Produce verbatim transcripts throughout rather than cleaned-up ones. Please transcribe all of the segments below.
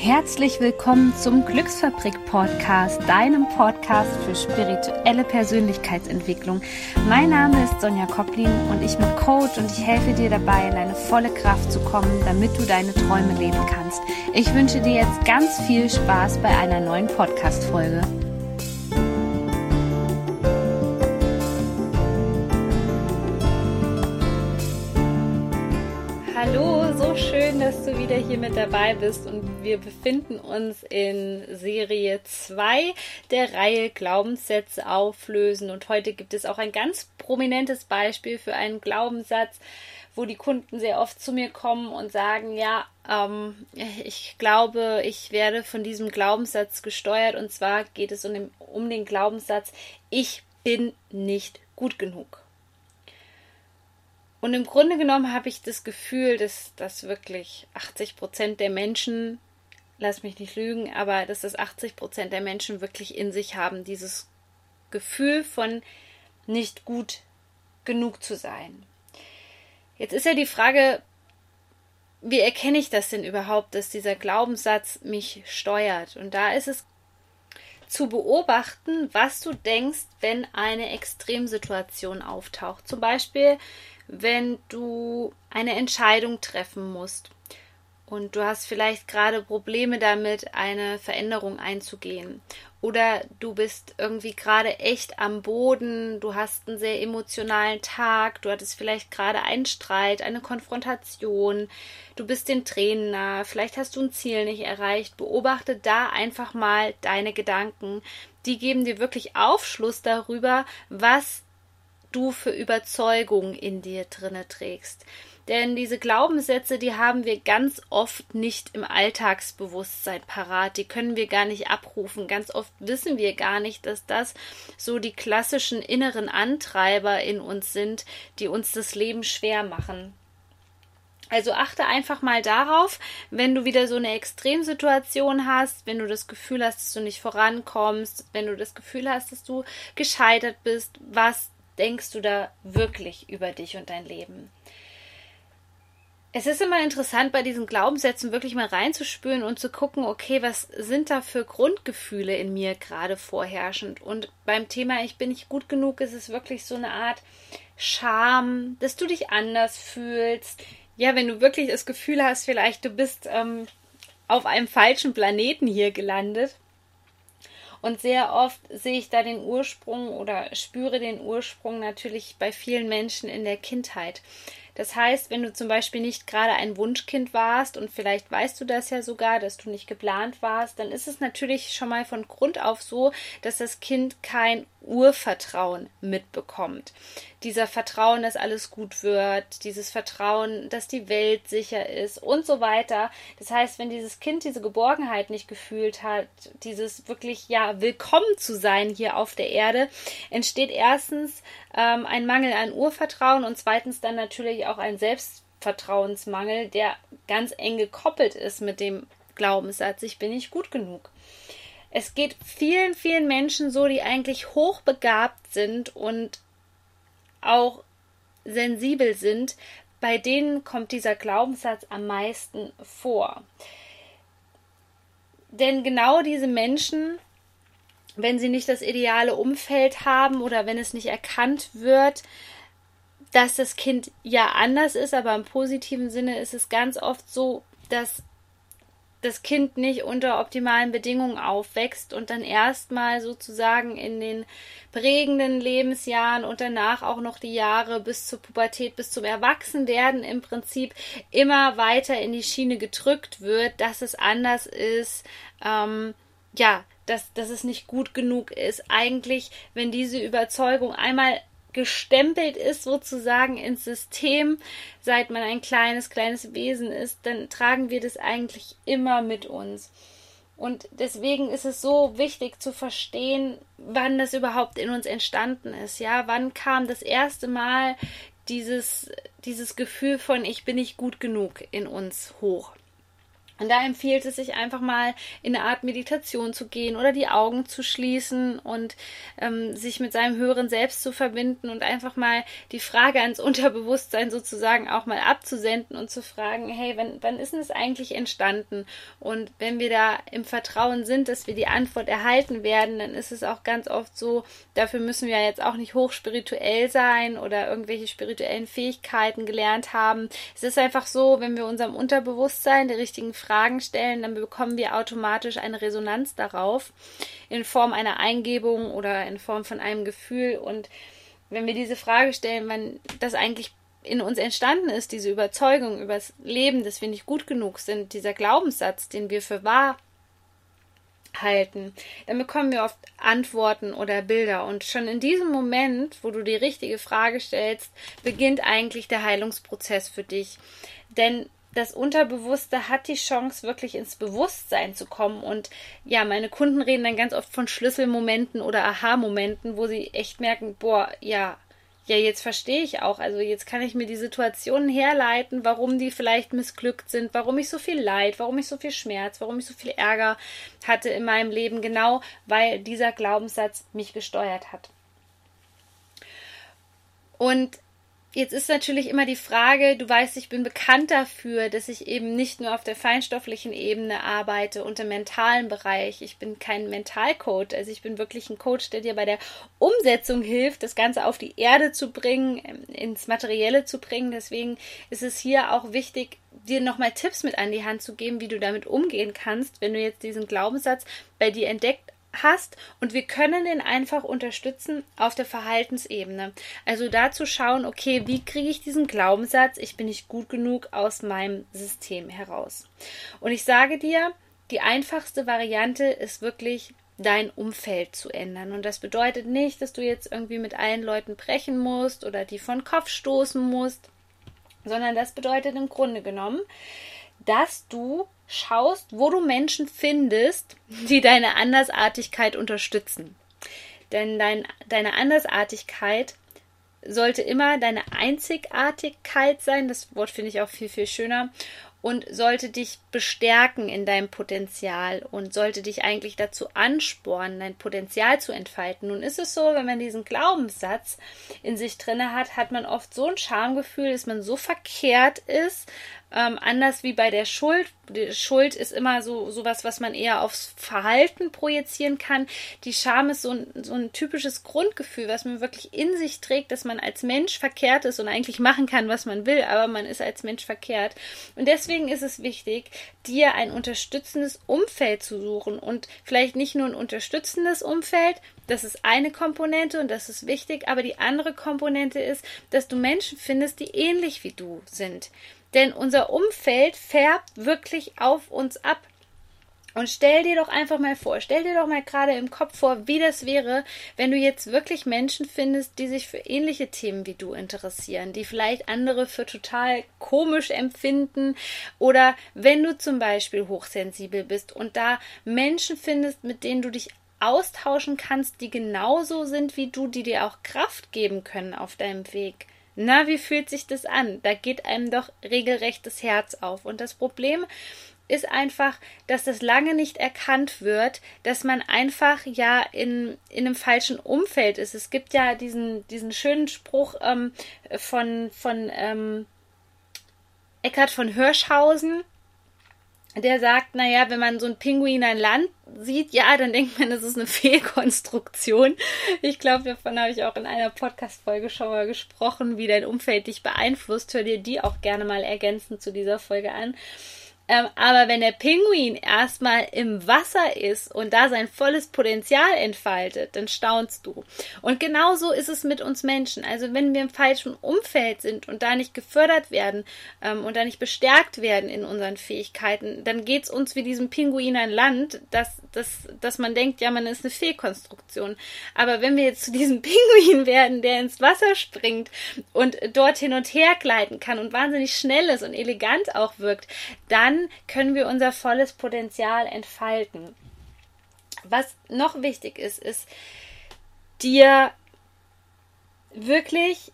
Herzlich willkommen zum Glücksfabrik-Podcast, deinem Podcast für spirituelle Persönlichkeitsentwicklung. Mein Name ist Sonja Kopplin und ich bin Coach und ich helfe dir dabei, in deine volle Kraft zu kommen, damit du deine Träume leben kannst. Ich wünsche dir jetzt ganz viel Spaß bei einer neuen Podcast-Folge. Hallo, so schön, dass du wieder hier mit dabei bist und wir befinden uns in Serie zwei der Reihe Glaubenssätze auflösen und heute gibt es auch ein ganz prominentes Beispiel für einen Glaubenssatz, wo die Kunden sehr oft zu mir kommen und sagen, ja, ähm, ich glaube, ich werde von diesem Glaubenssatz gesteuert und zwar geht es um den, um den Glaubenssatz, ich bin nicht gut genug. Und im Grunde genommen habe ich das Gefühl, dass, dass wirklich achtzig Prozent der Menschen, lass mich nicht lügen, aber dass das achtzig Prozent der Menschen wirklich in sich haben, dieses Gefühl von nicht gut genug zu sein. Jetzt ist ja die Frage, wie erkenne ich das denn überhaupt, dass dieser Glaubenssatz mich steuert? Und da ist es zu beobachten, was du denkst, wenn eine Extremsituation auftaucht. Zum Beispiel, wenn du eine Entscheidung treffen musst und du hast vielleicht gerade Probleme damit, eine Veränderung einzugehen oder du bist irgendwie gerade echt am Boden, du hast einen sehr emotionalen Tag, du hattest vielleicht gerade einen Streit, eine Konfrontation, du bist den Tränen nah, vielleicht hast du ein Ziel nicht erreicht, beobachte da einfach mal deine Gedanken, die geben dir wirklich Aufschluss darüber, was du für Überzeugungen in dir drinne trägst. Denn diese Glaubenssätze, die haben wir ganz oft nicht im Alltagsbewusstsein parat. Die können wir gar nicht abrufen. Ganz oft wissen wir gar nicht, dass das so die klassischen inneren Antreiber in uns sind, die uns das Leben schwer machen. Also achte einfach mal darauf, wenn du wieder so eine Extremsituation hast, wenn du das Gefühl hast, dass du nicht vorankommst, wenn du das Gefühl hast, dass du gescheitert bist, was denkst du da wirklich über dich und dein Leben? Es ist immer interessant, bei diesen Glaubenssätzen wirklich mal reinzuspüren und zu gucken, okay, was sind da für Grundgefühle in mir gerade vorherrschend? Und beim Thema ich bin nicht gut genug, ist es wirklich so eine Art Scham, dass du dich anders fühlst. Ja, wenn du wirklich das Gefühl hast, vielleicht du bist ähm, auf einem falschen Planeten hier gelandet. Und sehr oft sehe ich da den Ursprung oder spüre den Ursprung natürlich bei vielen Menschen in der Kindheit. Das heißt, wenn du zum Beispiel nicht gerade ein Wunschkind warst und vielleicht weißt du das ja sogar, dass du nicht geplant warst, dann ist es natürlich schon mal von Grund auf so, dass das Kind kein Urvertrauen mitbekommt. Dieser Vertrauen, dass alles gut wird, dieses Vertrauen, dass die Welt sicher ist und so weiter. Das heißt, wenn dieses Kind diese Geborgenheit nicht gefühlt hat, dieses wirklich, ja, willkommen zu sein hier auf der Erde, entsteht erstens ähm, ein Mangel an Urvertrauen und zweitens dann natürlich auch ein Selbstvertrauensmangel, der ganz eng gekoppelt ist mit dem Glaubenssatz, ich bin nicht gut genug. Es geht vielen, vielen Menschen so, die eigentlich hochbegabt sind und auch sensibel sind. Bei denen kommt dieser Glaubenssatz am meisten vor. Denn genau diese Menschen, wenn sie nicht das ideale Umfeld haben oder wenn es nicht erkannt wird, dass das Kind ja anders ist, aber im positiven Sinne ist es ganz oft so, dass das Kind nicht unter optimalen Bedingungen aufwächst und dann erstmal sozusagen in den prägenden Lebensjahren und danach auch noch die Jahre bis zur Pubertät, bis zum Erwachsenwerden im Prinzip immer weiter in die Schiene gedrückt wird, dass es anders ist, ähm, ja, dass, dass es nicht gut genug ist. Eigentlich, wenn diese Überzeugung einmal gestempelt ist sozusagen ins System, seit man ein kleines, kleines Wesen ist, dann tragen wir das eigentlich immer mit uns. Und deswegen ist es so wichtig zu verstehen, wann das überhaupt in uns entstanden ist. Ja, wann kam das erste Mal dieses, dieses Gefühl von ich bin nicht gut genug in uns hoch? Und da empfiehlt es sich einfach mal in eine Art Meditation zu gehen oder die Augen zu schließen und ähm, sich mit seinem höheren Selbst zu verbinden und einfach mal die Frage ans Unterbewusstsein sozusagen auch mal abzusenden und zu fragen, hey, wann, wann ist denn das eigentlich entstanden? Und wenn wir da im Vertrauen sind, dass wir die Antwort erhalten werden, dann ist es auch ganz oft so, dafür müssen wir jetzt auch nicht hochspirituell sein oder irgendwelche spirituellen Fähigkeiten gelernt haben. Es ist einfach so, wenn wir unserem Unterbewusstsein die richtigen Fragen Fragen stellen, dann bekommen wir automatisch eine Resonanz darauf in Form einer Eingebung oder in Form von einem Gefühl. Und wenn wir diese Frage stellen, wann das eigentlich in uns entstanden ist, diese Überzeugung über das Leben, dass wir nicht gut genug sind, dieser Glaubenssatz, den wir für wahr halten, dann bekommen wir oft Antworten oder Bilder. Und schon in diesem Moment, wo du die richtige Frage stellst, beginnt eigentlich der Heilungsprozess für dich. Denn das Unterbewusste hat die Chance, wirklich ins Bewusstsein zu kommen. Und ja, meine Kunden reden dann ganz oft von Schlüsselmomenten oder Aha-Momenten, wo sie echt merken, boah, ja, ja, jetzt verstehe ich auch. Also jetzt kann ich mir die Situationen herleiten, warum die vielleicht missglückt sind, warum ich so viel Leid, warum ich so viel Schmerz, warum ich so viel Ärger hatte in meinem Leben. Genau, weil dieser Glaubenssatz mich gesteuert hat. Und jetzt ist natürlich immer die Frage, du weißt, ich bin bekannt dafür, dass ich eben nicht nur auf der feinstofflichen Ebene arbeite und im mentalen Bereich. Ich bin kein Mentalcoach, also ich bin wirklich ein Coach, der dir bei der Umsetzung hilft, das Ganze auf die Erde zu bringen, ins Materielle zu bringen. Deswegen ist es hier auch wichtig, dir nochmal Tipps mit an die Hand zu geben, wie du damit umgehen kannst, wenn du jetzt diesen Glaubenssatz bei dir entdeckt hast, und wir können den einfach unterstützen auf der Verhaltensebene. Also da zu schauen, okay, wie kriege ich diesen Glaubenssatz, ich bin nicht gut genug, aus meinem System heraus. Und ich sage dir, die einfachste Variante ist wirklich, dein Umfeld zu ändern. Und das bedeutet nicht, dass du jetzt irgendwie mit allen Leuten brechen musst oder die von Kopf stoßen musst, sondern das bedeutet im Grunde genommen, dass du schaust, wo du Menschen findest, die deine Andersartigkeit unterstützen. Denn dein, deine Andersartigkeit sollte immer deine Einzigartigkeit sein. Das Wort finde ich auch viel, viel schöner. Und sollte dich bestärken in deinem Potenzial und sollte dich eigentlich dazu anspornen, dein Potenzial zu entfalten. Nun ist es so, wenn man diesen Glaubenssatz in sich drinne hat, hat man oft so ein Schamgefühl, dass man so verkehrt ist, ähm, anders wie bei der Schuld. Die Schuld ist immer so sowas, was man eher aufs Verhalten projizieren kann. Die Scham ist so ein, so ein typisches Grundgefühl, was man wirklich in sich trägt, dass man als Mensch verkehrt ist und eigentlich machen kann, was man will, aber man ist als Mensch verkehrt. Und deswegen Deswegen ist es wichtig, dir ein unterstützendes Umfeld zu suchen und vielleicht nicht nur ein unterstützendes Umfeld, das ist eine Komponente und das ist wichtig, aber die andere Komponente ist, dass du Menschen findest, die ähnlich wie du sind. Denn unser Umfeld färbt wirklich auf uns ab. Und stell dir doch einfach mal vor, stell dir doch mal gerade im Kopf vor, wie das wäre, wenn du jetzt wirklich Menschen findest, die sich für ähnliche Themen wie du interessieren, die vielleicht andere für total komisch empfinden, oder wenn du zum Beispiel hochsensibel bist und da Menschen findest, mit denen du dich austauschen kannst, die genauso sind wie du, die dir auch Kraft geben können auf deinem Weg. Na, wie fühlt sich das an? Da geht einem doch regelrecht das Herz auf. Und das Problem ist einfach, dass das lange nicht erkannt wird, dass man einfach ja in, in einem falschen Umfeld ist. Es gibt ja diesen, diesen schönen Spruch ähm, von, von ähm, Eckart von Hirschhausen, der sagt, naja, wenn man so einen Pinguin ein Land sieht, ja, dann denkt man, das ist eine Fehlkonstruktion. Ich glaube, davon habe ich auch in einer Podcast-Folge schon mal gesprochen, wie dein Umfeld dich beeinflusst. Hör dir die auch gerne mal ergänzend zu dieser Folge an. Aber wenn der Pinguin erstmal im Wasser ist und da sein volles Potenzial entfaltet, dann staunst du. Und genauso ist es mit uns Menschen. Also wenn wir im falschen Umfeld sind und da nicht gefördert werden ähm, und da nicht bestärkt werden in unseren Fähigkeiten, dann geht es uns wie diesem Pinguin an Land, dass, dass, dass man denkt, ja, man ist eine Fehlkonstruktion. Aber wenn wir jetzt zu diesem Pinguin werden, der ins Wasser springt und dort hin und her gleiten kann und wahnsinnig schnell ist und elegant auch wirkt, dann können wir unser volles Potenzial entfalten. Was noch wichtig ist, ist, dir wirklich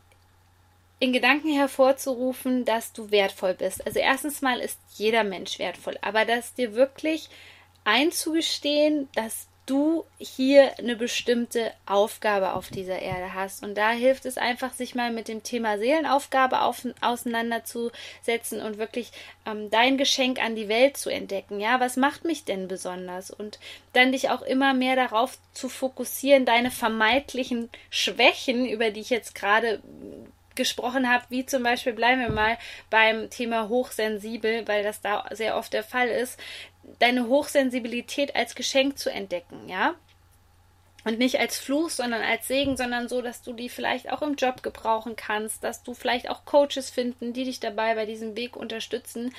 in Gedanken hervorzurufen, dass du wertvoll bist. Also erstens mal ist jeder Mensch wertvoll, aber dass dir wirklich einzugestehen, dass du hier eine bestimmte Aufgabe auf dieser Erde hast. Und da hilft es einfach, sich mal mit dem Thema Seelenaufgabe auf, auseinanderzusetzen und wirklich ähm, dein Geschenk an die Welt zu entdecken. Ja, was macht mich denn besonders? Und dann dich auch immer mehr darauf zu fokussieren, deine vermeintlichen Schwächen, über die ich jetzt gerade gesprochen habe, wie zum Beispiel, bleiben wir mal beim Thema hochsensibel, weil das da sehr oft der Fall ist, deine Hochsensibilität als Geschenk zu entdecken, ja? Und nicht als Fluch, sondern als Segen, sondern so, dass du die vielleicht auch im Job gebrauchen kannst, dass du vielleicht auch Coaches finden, die dich dabei bei diesem Weg unterstützen,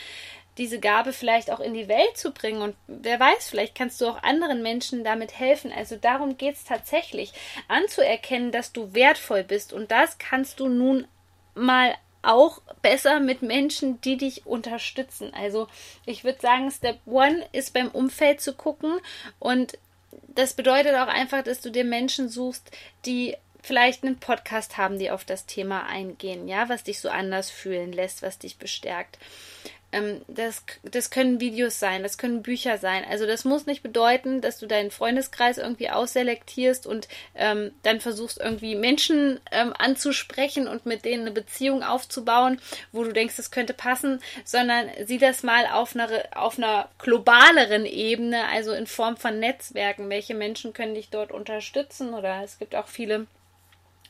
diese Gabe vielleicht auch in die Welt zu bringen. Und wer weiß, vielleicht kannst du auch anderen Menschen damit helfen. Also darum geht es tatsächlich, anzuerkennen, dass du wertvoll bist. Und das kannst du nun mal auch besser mit Menschen, die dich unterstützen. Also ich würde sagen, Step One ist beim Umfeld zu gucken. Und das bedeutet auch einfach, dass du dir Menschen suchst, die vielleicht einen Podcast haben, die auf das Thema eingehen, ja, was dich so anders fühlen lässt, was dich bestärkt. Das, das können Videos sein, das können Bücher sein. Also das muss nicht bedeuten, dass du deinen Freundeskreis irgendwie ausselektierst und ähm, dann versuchst, irgendwie Menschen ähm, anzusprechen und mit denen eine Beziehung aufzubauen, wo du denkst, das könnte passen, sondern sieh das mal auf einer, auf einer globaleren Ebene, also in Form von Netzwerken. Welche Menschen können dich dort unterstützen? Oder es gibt auch viele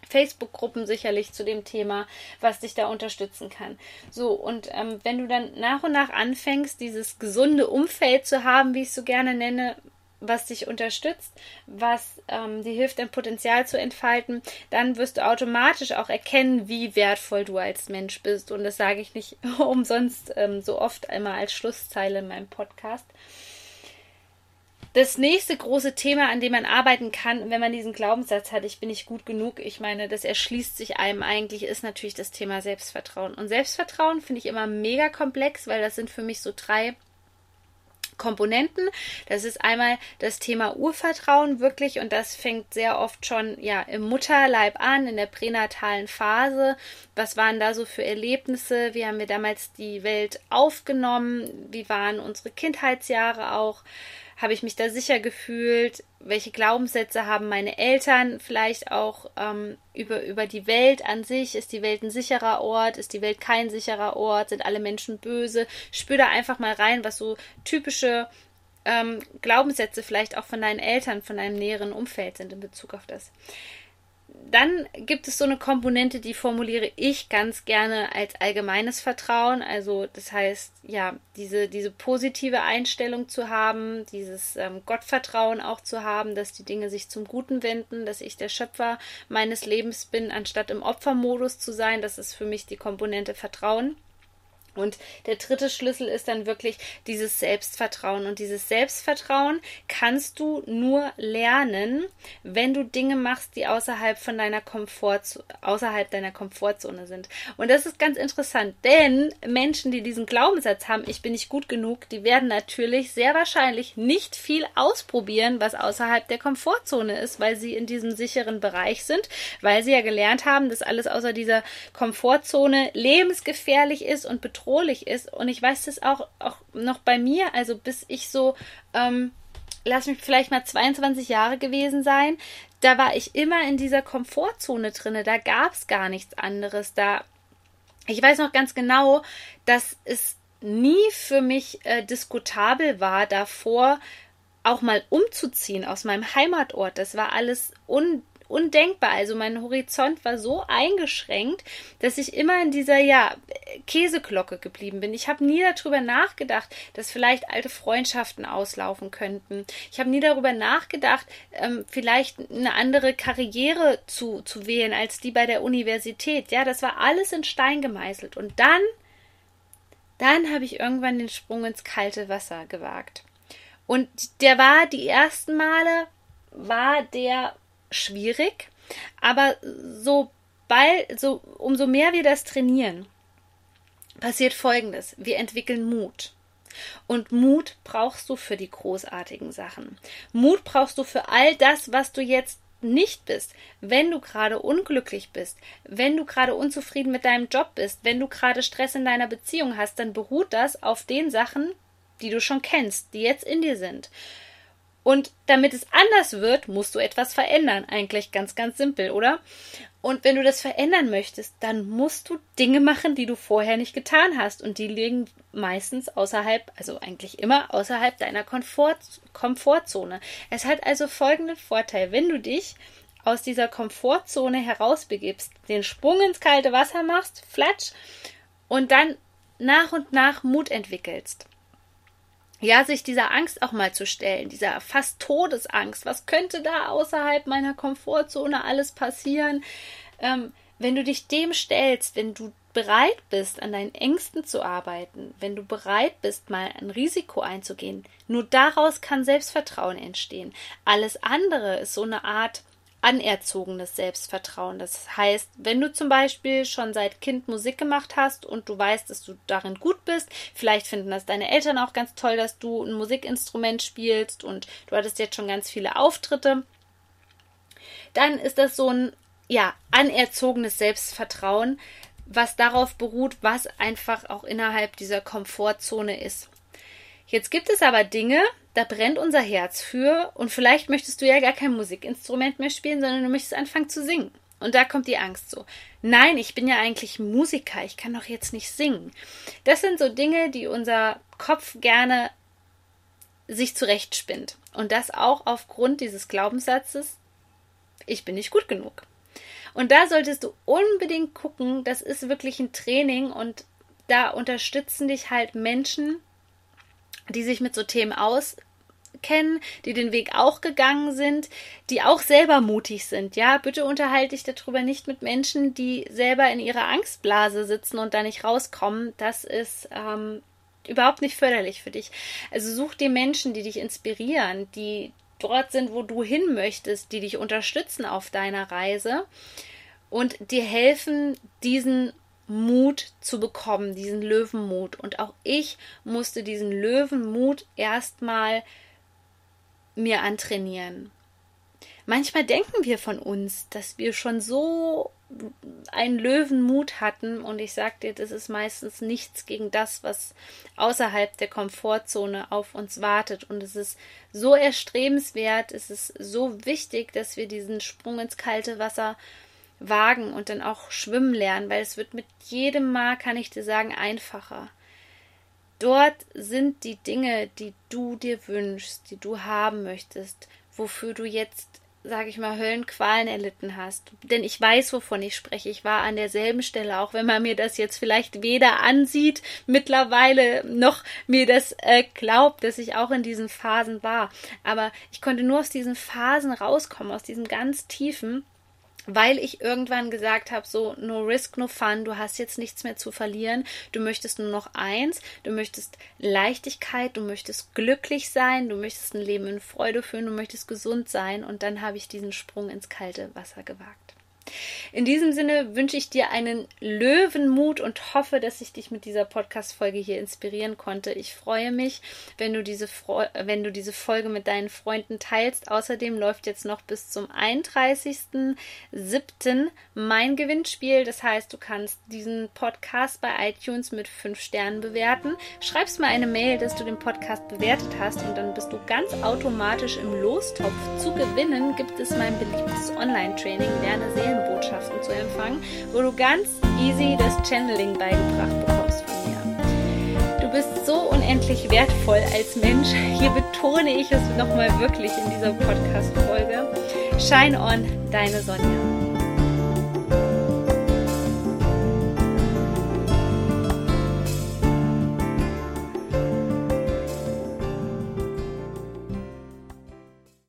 Facebook-Gruppen sicherlich zu dem Thema, was dich da unterstützen kann. So, und ähm, wenn du dann nach und nach anfängst, dieses gesunde Umfeld zu haben, wie ich es so gerne nenne, was dich unterstützt, was ähm, dir hilft, dein Potenzial zu entfalten, dann wirst du automatisch auch erkennen, wie wertvoll du als Mensch bist. Und das sage ich nicht umsonst ähm, so oft einmal als Schlusszeile in meinem Podcast. Das nächste große Thema, an dem man arbeiten kann, wenn man diesen Glaubenssatz hat, ich bin nicht gut genug, ich meine, das erschließt sich einem eigentlich, ist natürlich das Thema Selbstvertrauen. Und Selbstvertrauen finde ich immer mega komplex, weil das sind für mich so drei Komponenten. Das ist einmal das Thema Urvertrauen wirklich, und das fängt sehr oft schon ja im Mutterleib an, in der pränatalen Phase. Was waren da so für Erlebnisse? Wie haben wir damals die Welt aufgenommen? Wie waren unsere Kindheitsjahre auch? Habe ich mich da sicher gefühlt? Welche Glaubenssätze haben meine Eltern vielleicht auch ähm, über, über die Welt an sich? Ist die Welt ein sicherer Ort? Ist die Welt kein sicherer Ort? Sind alle Menschen böse? Spür da einfach mal rein, was so typische ähm, Glaubenssätze vielleicht auch von deinen Eltern, von deinem näheren Umfeld sind in Bezug auf das. Dann gibt es so eine Komponente, die formuliere ich ganz gerne als allgemeines Vertrauen. Also das heißt, ja, diese, diese positive Einstellung zu haben, dieses ähm, Gottvertrauen auch zu haben, dass die Dinge sich zum Guten wenden, dass ich der Schöpfer meines Lebens bin, anstatt im Opfermodus zu sein. Das ist für mich die Komponente Vertrauen. Und der dritte Schlüssel ist dann wirklich dieses Selbstvertrauen. Und dieses Selbstvertrauen kannst du nur lernen, wenn du Dinge machst, die außerhalb von deiner Komfortzone, außerhalb deiner Komfortzone sind. Und das ist ganz interessant, denn Menschen, die diesen Glaubenssatz haben, ich bin nicht gut genug, die werden natürlich sehr wahrscheinlich nicht viel ausprobieren, was außerhalb der Komfortzone ist, weil sie in diesem sicheren Bereich sind, weil sie ja gelernt haben, dass alles außer dieser Komfortzone lebensgefährlich ist und bedrohlich ist. Und ich weiß das auch, auch noch bei mir, also bis ich so, ähm, lass mich vielleicht mal zweiundzwanzig Jahre gewesen sein, da war ich immer in dieser Komfortzone drinne, da gab es gar nichts anderes. Da, ich weiß noch ganz genau, dass es nie für mich äh, diskutabel war, davor auch mal umzuziehen aus meinem Heimatort. Das war alles un undenkbar. Also mein Horizont war so eingeschränkt, dass ich immer in dieser, ja, Käseglocke geblieben bin. Ich habe nie darüber nachgedacht, dass vielleicht alte Freundschaften auslaufen könnten. Ich habe nie darüber nachgedacht, ähm, vielleicht eine andere Karriere zu, zu wählen als die bei der Universität. Ja, das war alles in Stein gemeißelt. Und dann, dann habe ich irgendwann den Sprung ins kalte Wasser gewagt. Und der war die ersten Male, war der schwierig, aber so bald, so umso mehr wir das trainieren, passiert Folgendes: Wir entwickeln Mut. Und Mut brauchst du für die großartigen Sachen. Mut brauchst du für all das, was du jetzt nicht bist, wenn du gerade unglücklich bist, wenn du gerade unzufrieden mit deinem Job bist, wenn du gerade Stress in deiner Beziehung hast, dann beruht das auf den Sachen, die du schon kennst, die jetzt in dir sind. Und damit es anders wird, musst du etwas verändern. Eigentlich ganz, ganz simpel, oder? Und wenn du das verändern möchtest, dann musst du Dinge machen, die du vorher nicht getan hast. Und die liegen meistens außerhalb, also eigentlich immer außerhalb deiner Komfort- Komfortzone. Es hat also folgenden Vorteil. Wenn du dich aus dieser Komfortzone herausbegibst, den Sprung ins kalte Wasser machst, flatsch, und dann nach und nach Mut entwickelst. Ja, sich dieser Angst auch mal zu stellen, dieser fast Todesangst. Was könnte da außerhalb meiner Komfortzone alles passieren? Ähm, wenn du dich dem stellst, wenn du bereit bist, an deinen Ängsten zu arbeiten, wenn du bereit bist, mal ein Risiko einzugehen, nur daraus kann Selbstvertrauen entstehen. Alles andere ist so eine Art anerzogenes Selbstvertrauen. Das heißt, wenn du zum Beispiel schon seit Kind Musik gemacht hast und du weißt, dass du darin gut bist, vielleicht finden das deine Eltern auch ganz toll, dass du ein Musikinstrument spielst und du hattest jetzt schon ganz viele Auftritte, dann ist das so ein, ja, anerzogenes Selbstvertrauen, was darauf beruht, was einfach auch innerhalb dieser Komfortzone ist. Jetzt gibt es aber Dinge, da brennt unser Herz für und vielleicht möchtest du ja gar kein Musikinstrument mehr spielen, sondern du möchtest anfangen zu singen. Und da kommt die Angst so. Nein, ich bin ja eigentlich Musiker, ich kann doch jetzt nicht singen. Das sind so Dinge, die unser Kopf gerne sich zurechtspinnt. Und das auch aufgrund dieses Glaubenssatzes, ich bin nicht gut genug. Und da solltest du unbedingt gucken, das ist wirklich ein Training und da unterstützen dich halt Menschen, die sich mit so Themen auskennen, die den Weg auch gegangen sind, die auch selber mutig sind. Ja, bitte unterhalte dich darüber nicht mit Menschen, die selber in ihrer Angstblase sitzen und da nicht rauskommen. Das ist ähm, überhaupt nicht förderlich für dich. Also such dir Menschen, die dich inspirieren, die dort sind, wo du hin möchtest, die dich unterstützen auf deiner Reise und dir helfen, diesen Mut zu bekommen, diesen Löwenmut. Und auch ich musste diesen Löwenmut erstmal mir antrainieren. Manchmal denken wir von uns, dass wir schon so einen Löwenmut hatten und ich sage dir, das ist meistens nichts gegen das, was außerhalb der Komfortzone auf uns wartet und es ist so erstrebenswert, es ist so wichtig, dass wir diesen Sprung ins kalte Wasser wagen und dann auch schwimmen lernen, weil es wird mit jedem Mal, kann ich dir sagen, einfacher. Dort sind die Dinge, die du dir wünschst, die du haben möchtest, wofür du jetzt, sage ich mal, Höllenqualen erlitten hast. Denn ich weiß, wovon ich spreche. Ich war an derselben Stelle, auch wenn man mir das jetzt vielleicht weder ansieht mittlerweile, noch mir das äh, glaubt, dass ich auch in diesen Phasen war. Aber ich konnte nur aus diesen Phasen rauskommen, aus diesem ganz tiefen, weil ich irgendwann gesagt habe, so no risk, no fun, du hast jetzt nichts mehr zu verlieren, du möchtest nur noch eins, du möchtest Leichtigkeit, du möchtest glücklich sein, du möchtest ein Leben in Freude führen, du möchtest gesund sein und dann habe ich diesen Sprung ins kalte Wasser gewagt. In diesem Sinne wünsche ich dir einen Löwenmut und hoffe, dass ich dich mit dieser Podcast-Folge hier inspirieren konnte. Ich freue mich, wenn du diese, Fre- wenn du diese Folge mit deinen Freunden teilst. Außerdem läuft jetzt noch bis zum einunddreißigsten siebten mein Gewinnspiel. Das heißt, du kannst diesen Podcast bei iTunes mit fünf Sternen bewerten. Schreibst mir eine Mail, dass du den Podcast bewertet hast und dann bist du ganz automatisch im Lostopf. Zu gewinnen gibt es mein beliebtes Online-Training Lerne Seelen Botschaften zu empfangen, wo du ganz easy das Channeling beigebracht bekommst von mir. Du bist so unendlich wertvoll als Mensch. Hier betone ich es nochmal wirklich in dieser Podcast-Folge. Shine on, deine Sonja.